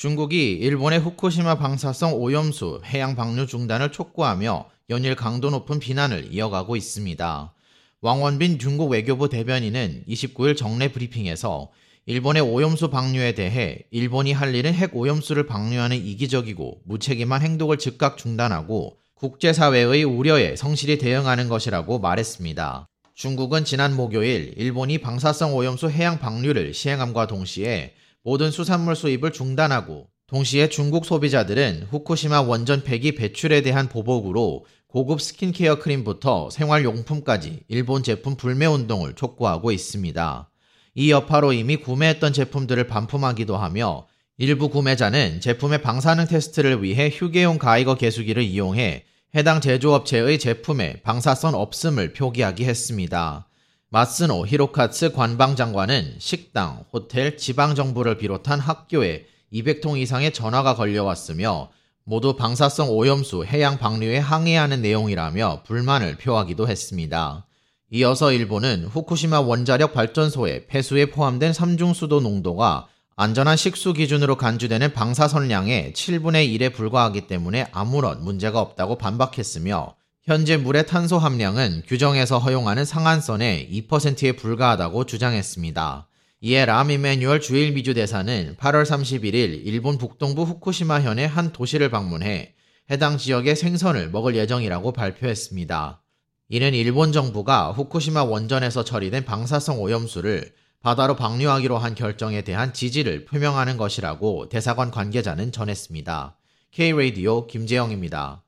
중국이 일본의 후쿠시마 방사성 오염수 해양 방류 중단을 촉구하며 연일 강도 높은 비난을 이어가고 있습니다. 왕원빈 중국 외교부 대변인은 29일 정례 브리핑에서 일본의 오염수 방류에 대해 일본이 할 일은 핵 오염수를 방류하는 이기적이고 무책임한 행동을 즉각 중단하고 국제사회의 우려에 성실히 대응하는 것이라고 말했습니다. 중국은 지난 목요일 일본이 방사성 오염수 해양 방류를 시행함과 동시에 모든 수산물 수입을 중단하고 동시에 중국 소비자들은 후쿠시마 원전 폐기 배출에 대한 보복으로 고급 스킨케어 크림부터 생활용품까지 일본 제품 불매운동을 촉구하고 있습니다. 이 여파로 이미 구매했던 제품들을 반품하기도 하며 일부 구매자는 제품의 방사능 테스트를 위해 휴게용 가이거 개수기를 이용해 해당 제조업체의 제품에 방사선 없음을 표기하기 했습니다. 마쓰노 히로카츠 관방장관은 식당, 호텔, 지방정부를 비롯한 학교에 200통 이상의 전화가 걸려왔으며 모두 방사성 오염수 해양 방류에 항의하는 내용이라며 불만을 표하기도 했습니다. 이어서 일본은 후쿠시마 원자력 발전소의 폐수에 포함된 삼중수도 농도가 안전한 식수 기준으로 간주되는 방사선량의 7분의 1에 불과하기 때문에 아무런 문제가 없다고 반박했으며 현재 물의 탄소 함량은 규정에서 허용하는 상한선의 2%에 불과하다고 주장했습니다. 이에 라미매뉴얼 주일미주 대사는 8월 31일 일본 북동부 후쿠시마 현의 한 도시를 방문해 해당 지역의 생선을 먹을 예정이라고 발표했습니다. 이는 일본 정부가 후쿠시마 원전에서 처리된 방사성 오염수를 바다로 방류하기로 한 결정에 대한 지지를 표명하는 것이라고 대사관 관계자는 전했습니다. K-radio 김재영입니다.